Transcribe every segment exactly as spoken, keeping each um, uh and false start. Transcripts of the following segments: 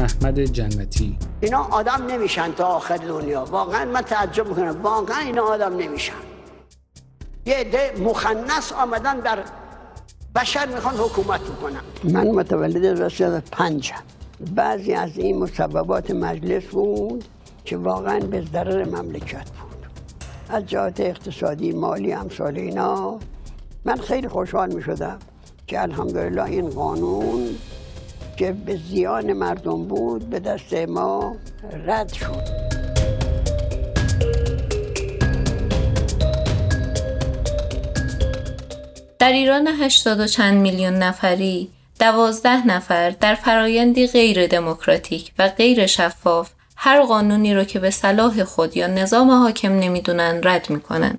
احمد جنتی. اینا آدم نمیشن تا آخر دنیا. واقعا من تعجب میکنم، واقعا اینا آدم نمیشن. یه عده مخنث آمدن در بشر میخوان حکومت بکنن. من متولد هزار و سیصد و پنج هم. بعضی از این مسببات مجلس بود که واقعا به ضرر مملکت بود. از جهات اقتصادی، مالی، امثال اینا. من خیلی خوشحال میشدم که الحمدلله این قانون که به زیان مردم بود به دست ما رد شد. در ایران هشتاد و چند میلیون نفری، دوازده نفر در فرایندی غیر دموکراتیک و غیر شفاف هر قانونی رو که به صلاح خود یا نظام حاکم نمیدونن رد میکنن.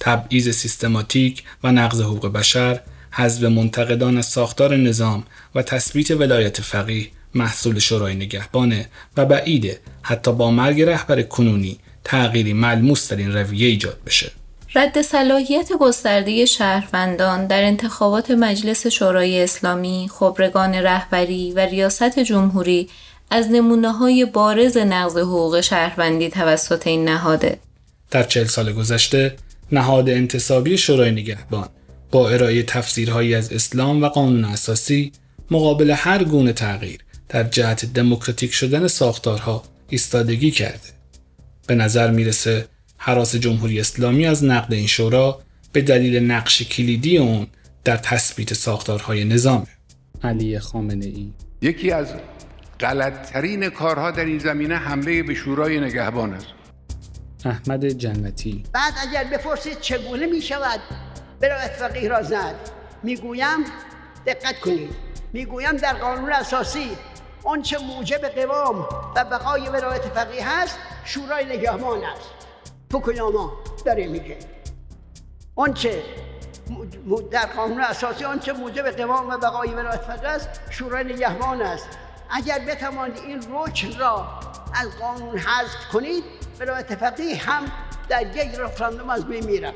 تبعیض سیستماتیک و نقض حقوق بشر، حذف منتقدان از ساختار نظام و تثبیت ولایت فقیه محصول شورای نگهبانه و بعیده حتی با مرگ رهبر کنونی تغییری ملموس در این رویه ایجاد بشه. رد صلاحیت گسترده شهروندان در انتخابات مجلس شورای اسلامی، خبرگان رهبری و ریاست جمهوری از نمونه‌های بارز نقض حقوق شهروندی توسط این نهاده. در چهل سال گذشته، نهاد انتصابی شورای نگهبان با ارائه تفسیرهایی از اسلام و قانون اساسی مقابل هر گونه تغییر در جهت دموکراتیک شدن ساختارها ایستادگی کرده. به نظر میرسه هراس جمهوری اسلامی از نقد این شورا به دلیل نقش کلیدی اون در تثبیت ساختارهای نظامه. علی خامنه‌ای: یکی از غلط‌ترین کارها در این زمینه حمله به شورای نگهبان است. احمد جنتی: بعد اگر بپرسید چگونه می شود ولایت فقیه را زد، میگویم دقت کنید، میگویم در قانون اساسی اون چه موجب قوام و بقای ولایت فقیه هست شورای نگهبان است. فوکویاما داره میگه اون چه در قانون اساسی اون چه موجب قوام و بقای ولایت فقیه است شورای نگهبان است. اگر بتوانید این رکن را از قانون حذف کنید ولایت فقیه هم در یک رفراندوم از بین میرود.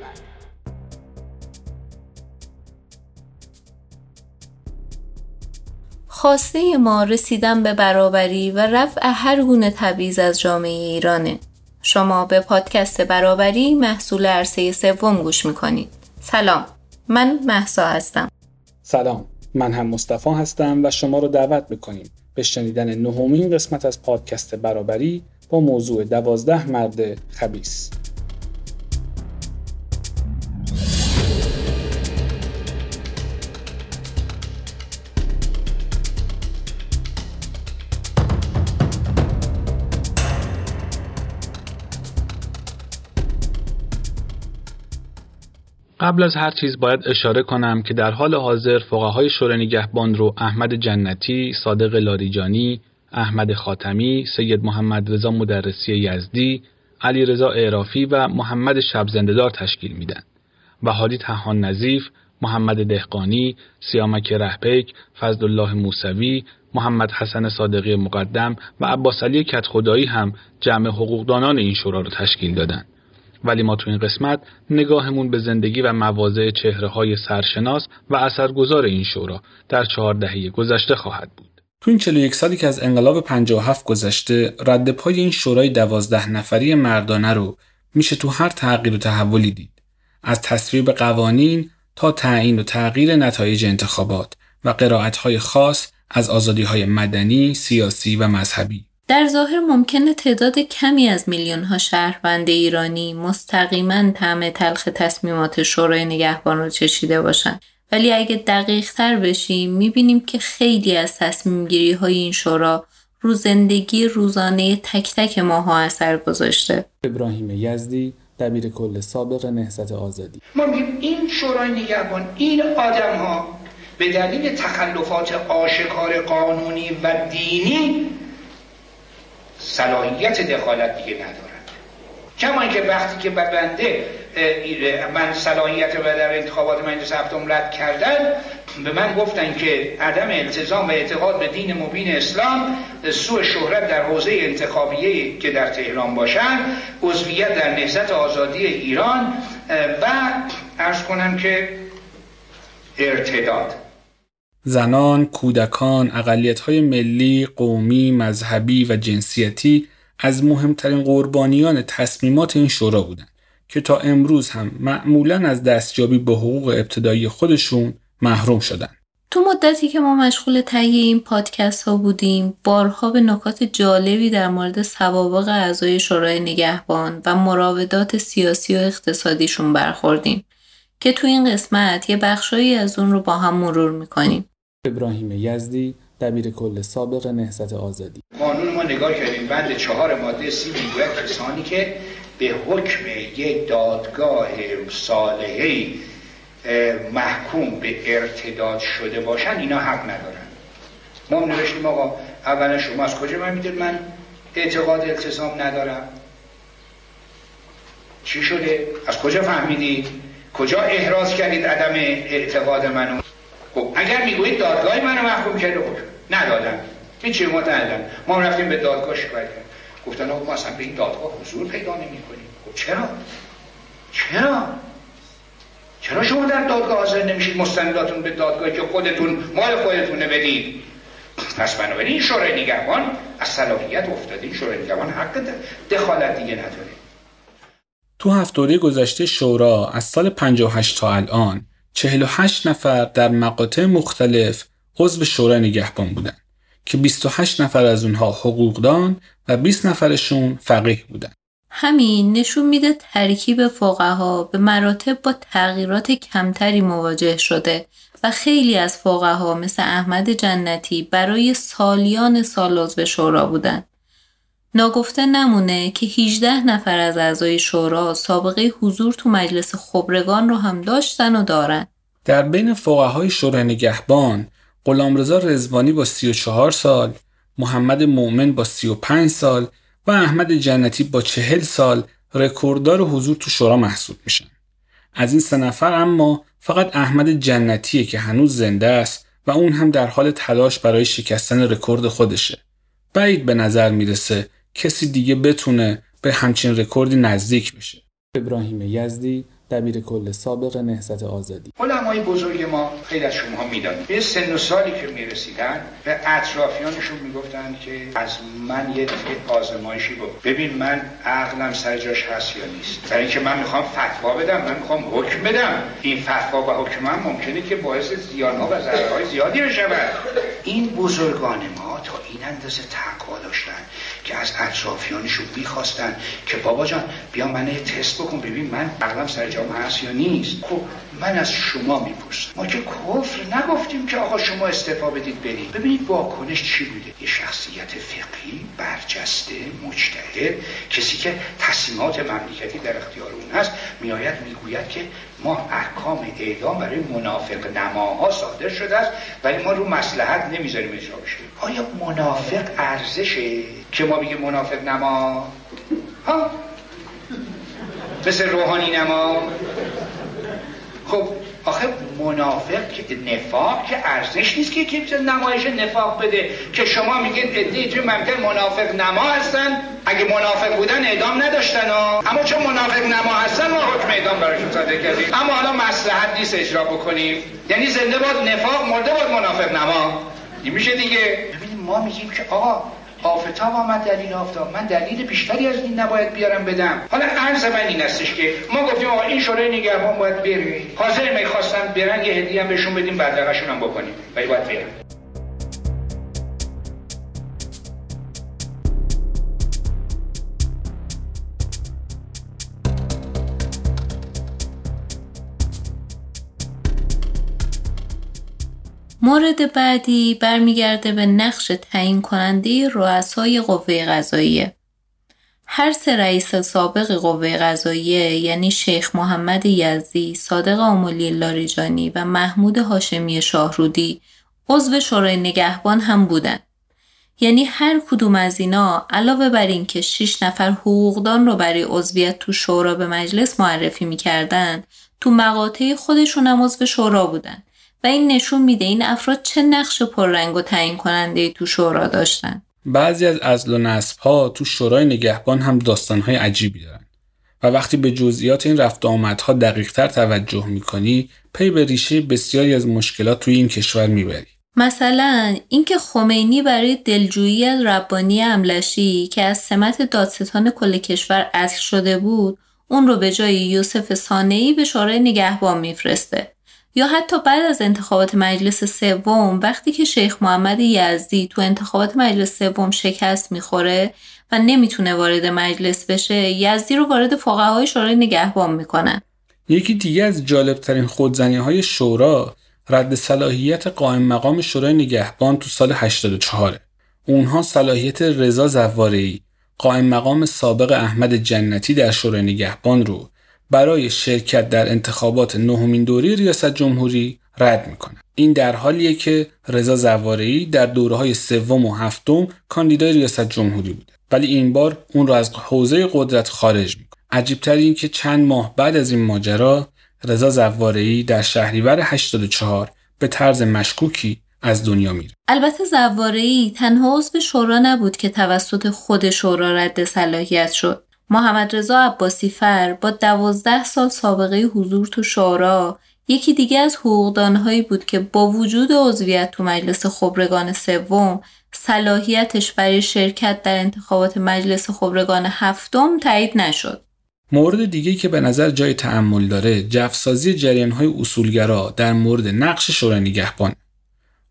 خواسته ما رسیدن به برابری و رفع هر گونه تبعیض از جامعه ایرانه. شما به پادکست برابری محصول عرصه سوم گوش میکنید. سلام، من مهسا هستم. سلام، من هم مصطفی هستم و شما رو دعوت میکنیم به شنیدن نهمین قسمت از پادکست برابری با موضوع دوازده مرد خبیث. قبل از هر چیز باید اشاره کنم که در حال حاضر فقهای شورای نگهبان رو احمد جنتی، صادق لاریجانی، احمد خاتمی، سید محمد رضا مدرسی یزدی، علیرضا اعرافی و محمد شبزنده‌دار تشکیل میدن و هادی طحان نظیف، محمد دهقانی، سیامک رهپیک، فضلالله موسوی، محمد حسن صادقی مقدم و عباس علی کدخدایی هم جمع حقوقدانان این شورا رو تشکیل دادن. ولی ما تو این قسمت نگاهمون به زندگی و مواضع چهره‌های سرشناس و اثرگذار این شورا در چهار دهه گذشته خواهد بود. تو این چهل و یک سالی که از انقلاب پنجاه و هفت گذشته، رد پای این شورای دوازده نفری مردانه رو میشه تو هر تغییر و تحولی دید. از تصویب قوانین تا تعیین و تغییر نتایج انتخابات و قرائت‌های خاص از آزادی‌های مدنی، سیاسی و مذهبی. در ظاهر ممکنه تعداد کمی از میلیون‌ها شهروند ایرانی مستقیماً طعم تلخ تصمیمات شورای نگهبان رو چشیده باشن، ولی اگه دقیق‌تر بشیم می‌بینیم که خیلی از تصمیم‌گیری‌های این شورا رو زندگی روزانه تک تک ماها اثر گذاشته. ابراهیم یزدی، دبیر کل سابق نهضت آزادی: ما می‌گیم این شورای نگهبان، این آدم‌ها به دلیل تخلفات آشکار قانونی و دینی صلاحیت دخالت دیگه ندارد. کما اینکه وقتی که به بنده من صلاحیت و در انتخابات مجلس هفتم رد کردن، به من گفتن که عدم التزام و اعتقاد به دین مبین اسلام، سوء شهرت در حوزه انتخابیه که در تهران باشن، عضویت در نهضت آزادی ایران و عرض کنم که ارتداد. زنان، کودکان، اقلیت‌های ملی، قومی، مذهبی و جنسیتی از مهمترین قربانیان تصمیمات این شورا بودند که تا امروز هم معمولاً از دستیابی به حقوق ابتدایی خودشون محروم شدند. تو مدتی که ما مشغول تهیه این پادکست ها بودیم، بارها به نکات جالبی در مورد سوابق اعضای شورای نگهبان و مراودات سیاسی و اقتصادیشون برخوردیم که تو این قسمت یه بخشایی از اون رو با هم مرور میکنیم. ابراهیم یزدی، دبیر کل سابق نهضت آزادی. قانون ما نگاه کردیم بند چهار ماده سی میگوید کسانی که به حکم یک دادگاه صالحی محکوم به ارتداد شده باشن اینا حق ندارن. ما هم نوشتیم آقا اولا شما از کجا من میدونم من اعتقاد التزام ندارم؟ چی شده؟ از کجا فهمیدید؟ کجا احراز کردید عدم اعتقاد منو؟ خب اگر میگویید دادگاه منو محکوم کرده بود ندادم این چی متعلم؟ ما هم رفتیم به دادگاه شکایت کردیم، گفتن آقا ما اصلا به این دادگاه حضور پیدا نمی کنیم. خب چرا؟ چرا؟ چرا شما در دادگاه حاضر نمیشید مستنداتون به دادگاه که خودتون مال خودتونه بدید؟ پس بنابراین شورای نگهبان از صلاحیت افتادین، شورای نگهبان حق دخالت دیگه نداره. تو هفت دوره گذشته شورا از سال پنجاه و هشت تا الان چهل و هشت نفر در مقاطع مختلف عضو شورای نگهبان بودن که بیست و هشت نفر از اونها حقوقدان و بیست نفرشون فقیه بودن. همین نشون میده ترکیب فقها به مراتب با تغییرات کمتری مواجه شده و خیلی از فقها مثل احمد جنتی برای سالیان سال عضو شورا بودن. ناگفته نمونه که هجده نفر از اعضای شورا سابقه حضور تو مجلس خبرگان رو هم داشتن و دارن. در بین فقهای شورای نگهبان غلامرضا رضوانی با سی و چهار سال، محمد مؤمن با سی و پنج سال و احمد جنتی با چهل سال رکورددار حضور تو شورا محسوب میشن. از این سه نفر اما فقط احمد جنتیه که هنوز زنده است و اون هم در حال تلاش برای شکستن رکورد خودشه. بعید به نظر میرسه کسی دیگه بتونه به همچین رکوردی نزدیک بشه. ابراهیم یزدی، دبیر کل سابق نهضت آزادی. علمای بزرگ ما خیلی از شما میدادن. به سن و سالی که میرسیدن به اطرافیانشون میگفتن که از من یه دفعه آزمایشی بود. ببین من عقلم سر جاش هست یا نیست. برای اینکه من میخوام فتوا بدم، من میخوام حکم بدم. این فتوا و حکم من ممکنه که باعث زیانها و ضررهای زیادی بشه. این بزرگان ما تا این اندازه تقوا داشتن که از اطرافیانشون میخواستن که بابا جان بیا من یه تست بکن ببین من عقلم سر جاش هست یا نیست. خب من از شما میپرسم، ما که کفر نگفتیم که آقا شما استعفا بدید برید. ببینید واکنش چی بوده؟ یه شخصیت فقهی برجسته مجتهد، کسی که تصمیمات مملکتی در اختیار اون هست، میآید میگوید که ما احکام اعدام برای منافق نماها صادر شده است ولی ما رو مصلحت نمیذاریم اجرا بشه. آیا منافق ارزشه که ما میگیم منافق نما ها مثل روحانی نما؟ خب آخه منافق که نفاق که ارزش نیست که که نمایش نفاق بده که شما میگید ادعای تو ممکن منافق نما هستن. اگه منافق بودن اعدام نداشتن ها. اما چون منافق نما هستن ما حکم اعدام براشون صادر کردیم، اما حالا مصلحت نیست اجرا بکنیم. یعنی زنده باد نفاق، مرده باد منافق نما. این میشه دیگه. ببینید ما میگیم که آقا آفتاب آمد دلیل آفتاب، من دلیل بیشتری از این نباید بیارم بدم. حالا عرض من این استش که ما گفتیم آقا این شورای نگهبان باید بره. حاضر میخواستن برن یه هدیه هم بهشون بدیم بدرقشون هم بکنیم ولی باید برن. مورد بعدی برمیگرده به نقش تعیین کننده رؤسای قوه قضاییه. هر سه رئیس سابق قوه قضاییه یعنی شیخ محمد یزدی، صادق آملی لاریجانی و محمود هاشمی شاهرودی عضو شورای نگهبان هم بودن. یعنی هر کدوم از اینا علاوه بر این که شش نفر حقوقدان رو برای عضویت تو شورا به مجلس معرفی می‌کردن، تو مقاطع خودشون هم عضو شورا بودن. و این نشون میده این افراد چه نقش پررنگ و تعیین کننده تو شورا داشتن. بعضی از عزل و نصب ها تو شورای نگهبان هم داستان های عجیبی دارن و وقتی به جزئیات این رفت و آمدها دقیق‌تر توجه میکنی پی به ریشه بسیاری از مشکلات توی این کشور میبری. مثلا اینکه خمینی برای دلجویی از ربانی املشی که از سمت دادستان کل کشور عزل شده بود، اون رو به جای یوسف صانعی به شورای نگهبان میفرسته. یا حتی بعد از انتخابات مجلس سوم وقتی که شیخ محمد یزدی تو انتخابات مجلس سوم شکست میخوره و نمیتونه وارد مجلس بشه، یزدی رو وارد فقهای شورای نگهبان میکنن. یکی دیگه از جالبترین خودزنی‌های شورا رد صلاحیت قائم مقام شورای نگهبان تو سال هشتاد و چهار. اونها صلاحیت رضا زوارعی، قائم مقام سابق احمد جنتی در شورای نگهبان رو برای شرکت در انتخابات نهمین دوره ریاست جمهوری رد میکنه. این در حالیه که رضا زوارعی در دوره‌های سوم و هفتم کاندیدای ریاست جمهوری بوده، ولی این بار اون رو از حوزه قدرت خارج میکنه. عجیب‌تر این که چند ماه بعد از این ماجرا رضا زوارعی در شهریور هشتاد و چهار به طرز مشکوکی از دنیا میره. البته زوارعی تنها عضو شورا نبود که توسط خود شورا رد صلاحیت شد. محمد رضا عباسی فر با دوازده سال سابقه حضور تو شورا یکی دیگه از حقوقدانهایی بود که با وجود عضویت تو مجلس خبرگان سوم صلاحیتش برای شرکت در انتخابات مجلس خبرگان هفتم تایید نشد. مورد دیگه‌ای که به نظر جای تأمل داره جفسازی جریان‌های اصولگرا در مورد نقش شورای نگهبان.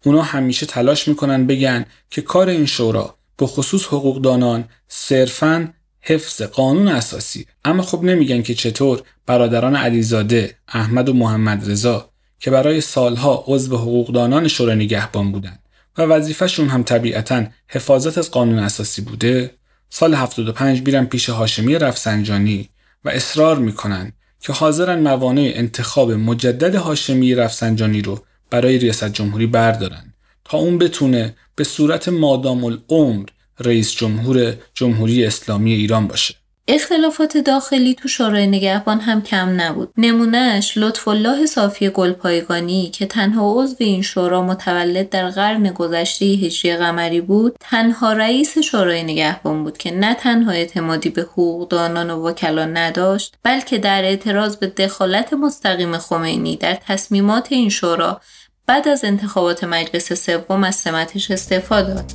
اونا همیشه تلاش میکنن بگن که کار این شورا به خصوص حقوقدانان صرفاً حفظ قانون اساسی، اما خب نمیگن که چطور برادران علیزاده، احمد و محمد رضا که برای سالها عضو حقوقدانان شورای نگهبان بودن و وظیفه‌شون هم طبیعتاً حفاظت از قانون اساسی بوده، سال هفتاد و پنج میرن پیش هاشمی رفسنجانی و اصرار میکنن که حاضرن موانع انتخاب مجدد هاشمی رفسنجانی رو برای ریاست جمهوری بردارن تا اون بتونه به صورت مادام العمر رئیس جمهور جمهوری اسلامی ایران باشه. اختلافات داخلی تو شورای نگهبان هم کم نبود. نمونهش لطف الله صافی گلپایگانی که تنها عضو این شورا متولد در قرن گذشته هجری قمری بود، تنها رئیس شورای نگهبان بود که نه تنها اعتمادی به حقوقدانان و وکلا نداشت، بلکه در اعتراض به دخالت مستقیم خمینی در تصمیمات این شورا بعد از انتخابات مجلس سوم از سمتش استعفا داد.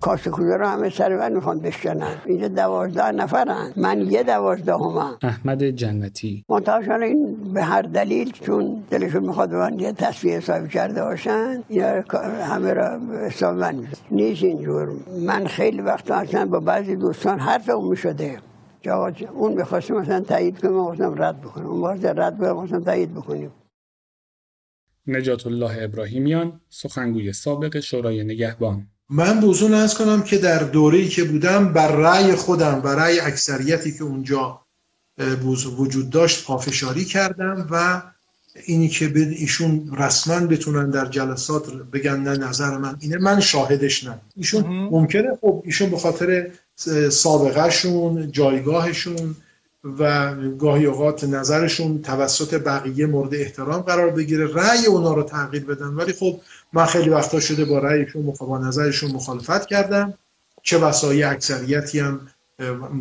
کاسه کوزه رو همه سر من میخوان بشکنن. اینجا دوازده نفرن، من یه دوازده همم. احمد جنتی منتهاشان این به هر دلیل چون دلشون میخواد من یه تصفیه حساب کرده باشن یا همه را حساب من میزن. نیست اینجور. من خیلی وقتا اصلا با بعضی دوستان حرف اون میشده جا اون میخواست مثلا تایید کنم مثلا رد بکنم، اون باز رد بکنم مثلا تایید بکنیم. نجات الله ابراهیمیان، سخنگوی سابق شورای نگهبان: من بوزون عرض کنم که در دوره‌ای که بودم بر رأی خودم و رأی اکثریتی که اونجا وجود داشت پافشاری کردم و اینی که ایشون رسما بتونن در جلسات بگن نه نظر من اینه، من شاهدش نم. ایشون ممکنه خب ایشون به خاطر سابقه شون، جایگاهشون و گاهی اوقات نظرشون توسط بقیه مورد احترام قرار بگیره، رأی اونا رو تغییر بدن، ولی خب من خیلی وقتا شده با رأیشون مخالفت نظرشون مخالفت کردم، چه بسای اکثریتی هم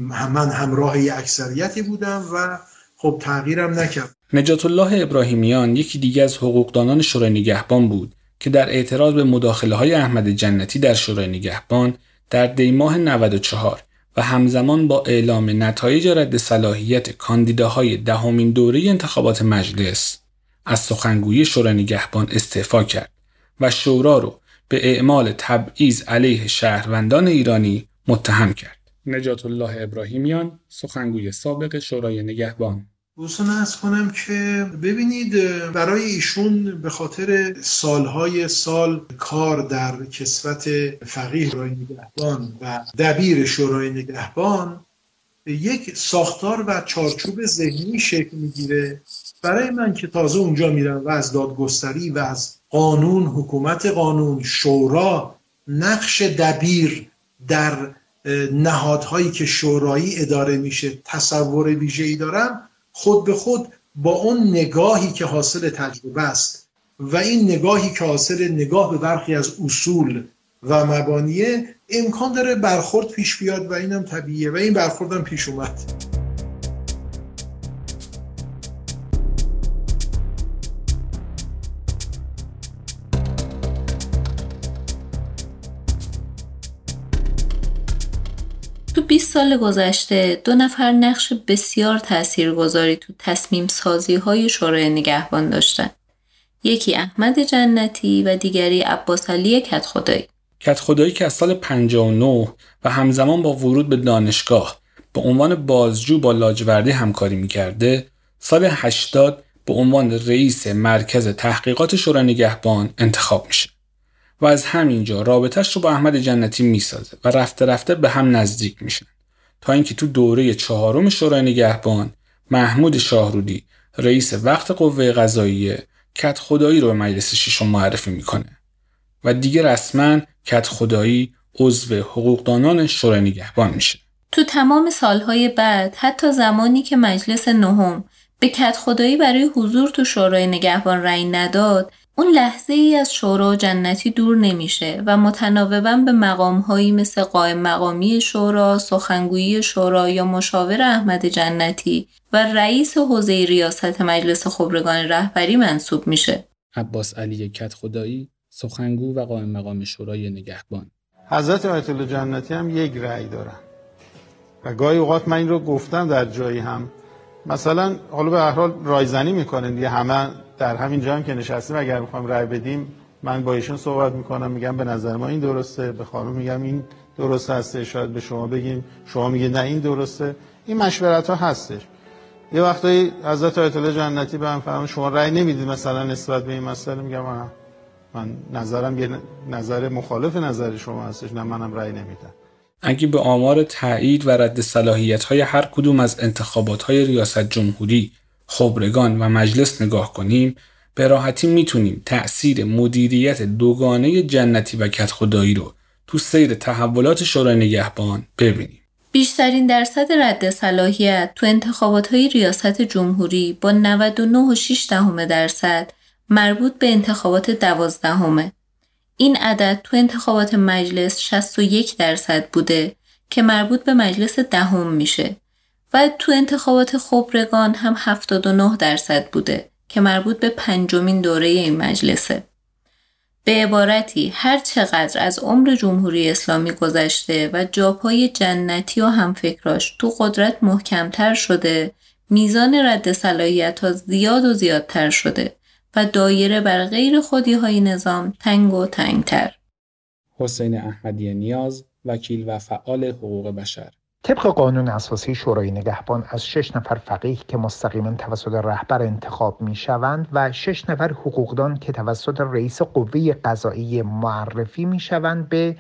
من همراه اکثریتی بودم و خب تغییرم نکرد. نجات الله ابراهیمیان یکی دیگه از حقوقدانان شورای نگهبان بود که در اعتراض به مداخله‌های احمد جنتی در شورای نگهبان در دی ماه نود و چهار و همزمان با اعلام نتایج رد صلاحیت کاندیداهای دهمین دوره انتخابات مجلس از سخنگوی شورای نگهبان استعفا کرد و شورا رو به اعمال تبعیض علیه شهروندان ایرانی متهم کرد. نجات الله ابراهیمیان، سخنگوی سابق شورای نگهبان: دوستان عرض کنم که ببینید برای ایشون به خاطر سالهای سال کار در کسوت فقیه شورای نگهبان و دبیر شورای نگهبان یک ساختار و چارچوب ذهنی شکل میگیره. برای من که تازه اونجا میرم و از دادگستری و از قانون، حکومت قانون، شورا، نقش دبیر در نهادهایی که شورایی اداره میشه تصور ویژه‌ای دارم، خود به خود با اون نگاهی که حاصل تجربه است و این نگاهی که حاصل نگاه به برخی از اصول و مبانیه امکان داره برخورد پیش بیاد و اینم طبیعیه و این برخوردم پیش اومد. تو بیست سال گذشته دو نفر نقش بسیار تاثیرگذاری تو تصمیم سازی های شورای نگهبان داشتن. یکی احمد جنتی و دیگری عباس علی کدخدایی. کدخدایی که از سال پنجاه و نه و همزمان با ورود به دانشگاه به عنوان بازجو با لاجوردی همکاری می‌کرده، سال هشتاد به عنوان رئیس مرکز تحقیقات شورای نگهبان انتخاب میشه و از همینجا رابطه‌اش رو با احمد جنتی میسازه و رفته رفته به هم نزدیک میشن تا اینکه تو دوره چهارم شورای نگهبان محمود شاهرودی رئیس وقت قوه قضاییه کدخدایی رو به مجلس ششم معرفی میکنه و دیگه رسما کدخدایی عضو حقوقدانان شورای نگهبان میشه. تو تمام سالهای بعد حتی زمانی که مجلس نهم به کدخدایی برای حضور تو شورای نگهبان رأی نداد، اون لحظه ای از شورا جنتی دور نمیشه و متناوباً به مقامهایی مثل قائم مقامی شورا، سخنگوی شورا یا مشاور احمد جنتی و رئیس حوزه ریاست مجلس خبرگان رهبری منصوب میشه. عباس علی کدخدایی، سخنگو و قائم مقام شورای نگهبان. حضرت آیت الله جنتی هم یک رأی دارن و گاهی اوقات من این رو گفتم در جایی هم، مثلا حالا به هر حال رایزنی میکنن دیگه، همه در همین جا هم که نشستیم اگر میخوایم رأی بدیم من با ایشون صحبت میکنم، میگم به نظر ما این درسته، به خانم میگم این درست هسته، شاید به شما بگیم، شما میگه نه این درسته، این مشورت ها هستش. یه وقتایی حضرت آیت الله جنتی به من فرمودن شما رأی نمیدید مثلا نسبت به این مسئله، میگم آه. من نظرم یه نظر مخالف نظر شما هستش، نه منم رأی نمیدم. اگه به آمار تایید و رد صلاحیت‌های هر کدوم از انتخابات‌های ریاست جمهوری، خبرگان و مجلس نگاه کنیم، به راحتی میتونیم تأثیر مدیریت دوگانه جنتی و کدخدایی رو تو سیر تحولات شورای نگهبان ببینیم. بیشترین درصد رد صلاحیت تو انتخابات‌های ریاست جمهوری با نود و نه و شش دهم درصد مربوط به انتخابات دوازدهمه. این عدد تو انتخابات مجلس شصت و یک درصد بوده که مربوط به مجلس دهم میشه و تو انتخابات خبرگان هم هفتاد و نه درصد بوده که مربوط به پنجمین دوره این مجلسه. به عبارتی هر چقدر از عمر جمهوری اسلامی گذشته و جاپای جنتی و همفکراش تو قدرت محکمتر شده، میزان رد صلاحیت‌ها زیاد و زیادتر شده و دایره بر غیر خودی های نظام تنگ و تنگتر. حسین احمدی نیاز، وکیل و فعال حقوق بشر. طبق قانون اساسی شورای نگهبان از شش نفر فقیه که مستقیما توسط رهبر انتخاب می شوند و شش نفر حقوقدان که توسط رئیس قوه قضاییه معرفی می شوند به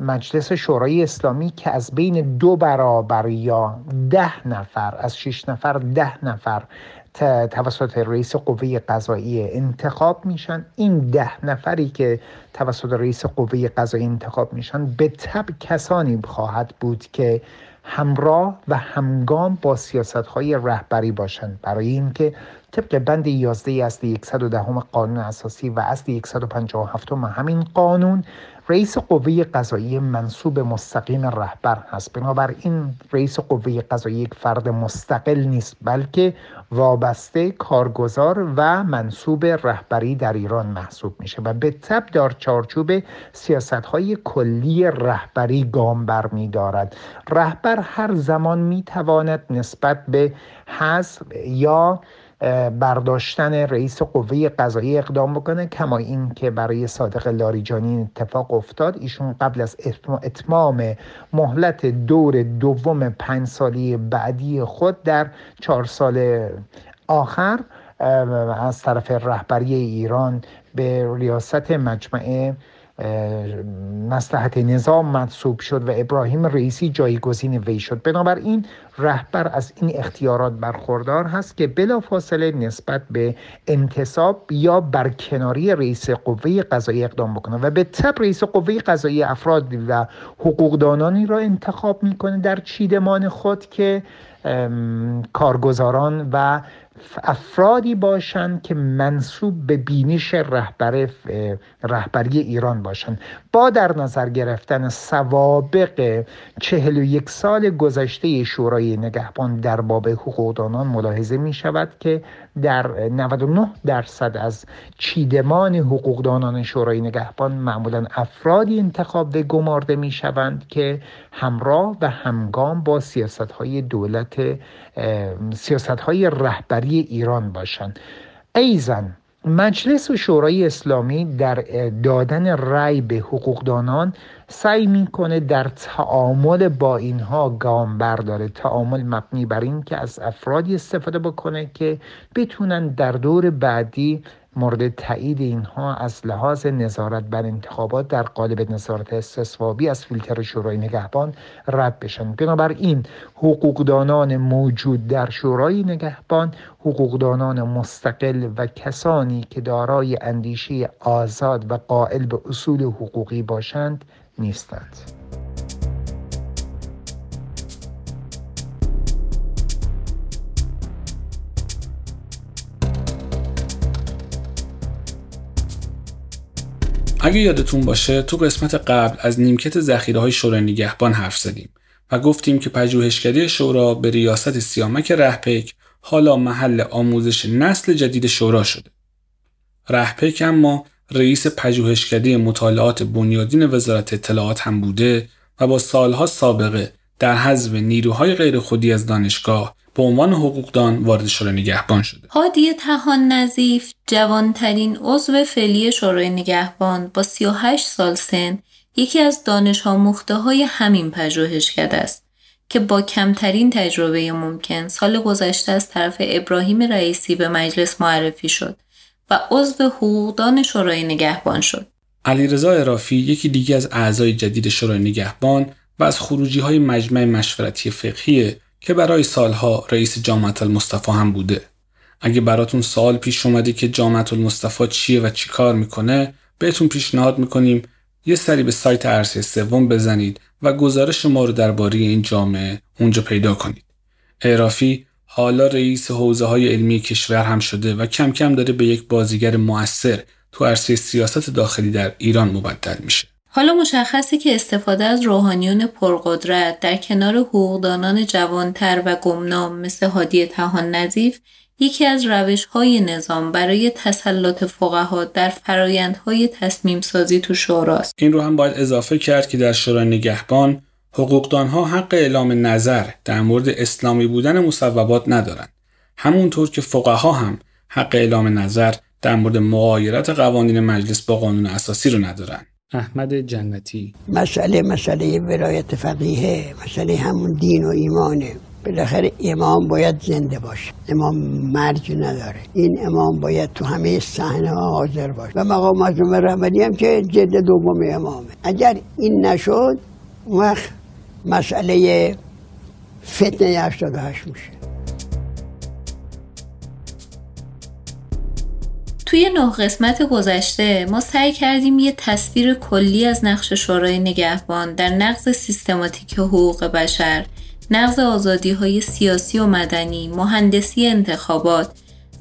مجلس شورای اسلامی که از بین دو برابر یا ده نفر از شش نفر ده نفر توسط رئیس قوه قضاییه انتخاب میشن. این ده نفری که توسط رئیس قوه قضاییه انتخاب میشن به تبع کسانی خواهد بود که همراه و همگام با سیاست‌های رهبری باشند، برای اینکه طبق بند یازده اصل صد و ده قانون اساسی و اصل صد و پنجاه و هفت همین قانون رئیس قوه قضاییه منصوب مستقیم رهبر هست. بنابراین رئیس قوه قضاییه یک فرد مستقل نیست بلکه وابسته، کارگزار و منصوب رهبری در ایران محسوب میشه و به تبع در چارچوب سیاست‌های کلی رهبری گام برمی‌دارد. رهبر هر زمان میتواند نسبت به حذف یا برداشتن رئیس قوه قضاییه اقدام بکنه، کما این که برای صادق لاریجانی اتفاق افتاد. ایشون قبل از اتمام مهلت دور دوم پنج سالی بعدی خود در چهار سال آخر از طرف رهبری ایران به ریاست مجمع مصلحت نظام منصوب شد و ابراهیم رئیسی جایگزین وی شد. بنابراین رهبر از این اختیارات برخوردار هست که بلافاصله نسبت به انتصاب یا برکناری رئیس قوه قضاییه اقدام بکنه و به تبع رئیس قوه قضاییه افراد و حقوقدانانی را انتخاب میکنه در چیدمان خود که کارگزاران و افرادی باشند که منسوب به بینش رهبر رهبری ایران باشند. با در نظر گرفتن سوابق چهل و یک سال گذشته شورای نگهبان در باب حقوقدانان ملاحظه می شود که در نود و نه درصد از چیدمان حقوقدانان شورای نگهبان معمولا افرادی انتخاب و گمارده می شوند که همراه و همگام با سیاست‌های دولت سیاست‌های رهبری ایران باشند. ایضاً مجلس و شورای اسلامی در دادن رأی به حقوقدانان سعی میکنه در تعامل با اینها گام برداره، تعامل مبنی بر این که از افرادی استفاده بکنه که بتونن در دور بعدی مورد تایید اینها از لحاظ نظارت بر انتخابات در قالب نظارت استصوابی از فیلتر شورای نگهبان رد بشن. بنابراین حقوقدانان موجود در شورای نگهبان، حقوقدانان مستقل و کسانی که دارای اندیشه آزاد و قائل به اصول حقوقی باشند نیستند. اگه یادتون باشه تو قسمت قبل از نیمکت ذخیره‌های شورای نگهبان حرف زدیم و گفتیم که پژوهشگری شورا به ریاست سیامک رهپیک حالا محل آموزش نسل جدید شورا شده. رهپیک اما رئیس پژوهشگری مطالعات بنیادین وزارت اطلاعات هم بوده و با سالها سابقه در حذف نیروهای غیر خودی از دانشگاه به عنوان حقوقدان وارد شورای نگهبان شده. هادی طحان نظیف، جوانترین عضو فعلی شورای نگهبان با سی و هشت سال سن، یکی از دانش‌آموخته‌های همین پژوهشکده است که با کمترین تجربه ممکن سال گذشته از طرف ابراهیم رئیسی به مجلس معرفی شد و عضو حقوقدان شورای نگهبان شد. علیرضا عرافی، یکی دیگه از اعضای جدید شورای نگهبان و از خروجی‌های مجمع مشورتی فقهی که برای سالها رئیس جامعه المصطفی هم بوده. اگه براتون سوال پیش اومده که جامعه المصطفی چیه و چی کار میکنه، بهتون پیشنهاد میکنیم یه سری به سایت عرصه سوم بزنید و گزارش ما رو درباره این جامعه اونجا پیدا کنید. عرافی حالا رئیس حوزه های علمی کشور هم شده و کم کم داره به یک بازیگر مؤثر تو عرصه سیاست داخلی در ایران مبدل میشه. حالا مشخصه که استفاده از روحانیون پرقدرت در کنار حقوقدانان جوانتر و گمنام مثل هادی طحان نظیف یکی از روش‌های نظام برای تسلط فقها در فرآیندهای تصمیم سازی تو شوراست. این رو هم باید اضافه کرد که در شورای نگهبان حقوقدانها حق اعلام نظر در مورد اسلامی بودن مصوبات ندارن، همونطور که فقها هم حق اعلام نظر در مورد مغایرت قوانین مجلس با قانون اساسی رو ندارن. احمد جنتی، مسئله مسئله ولایت فقیه، مسئله همون دین و ایمانه. بالاخره امام باید زنده باشه، امام مرج نداره، این امام باید تو همه صحنه‌ها حاضر باشه و مقام معظم رحمتی هم که جد دوم امامه. اگر این نشد وقت مسئله فتنه هشتاد و هشت میشه. توی نه قسمت گذشته ما سعی کردیم یه تصویر کلی از نقش شورای نگهبان در نقض سیستماتیک حقوق بشر، نقض آزادی‌های سیاسی و مدنی، مهندسی انتخابات،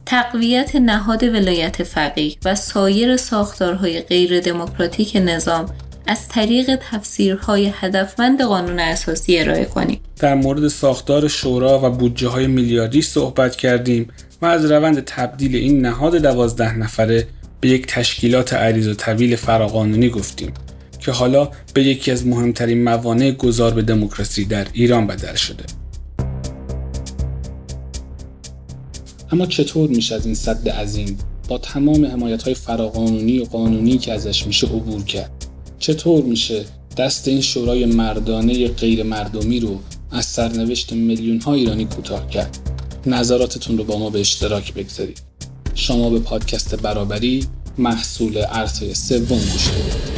تقویت نهاد ولایت فقیه و سایر ساختارهای غیر دموکراتیک نظام از طریق تفسیرهای هدفمند قانون اساسی ارائه کنیم. در مورد ساختار شورا و بودجه‌های میلیاردی صحبت کردیم و از روند تبدیل این نهاد دوازده نفره به یک تشکیلات عریض و طویل فراقانونی گفتیم که حالا به یکی از مهمترین موانع گذار به دموکراسی در ایران بدل شده. اما چطور میشه از این سد عظیم با تمام حمایت‌های فراقانونی و قانونی که ازش میشه عبور کرد؟ چطور میشه دست این شورای مردانه غیر مردمی رو از سرنوشت میلیون‌ها ایرانی کوتاه کرد؟ نظراتتون رو با ما به اشتراک بگذارید. شما به پادکست برابری محصول عرصه سوم گوش میدید.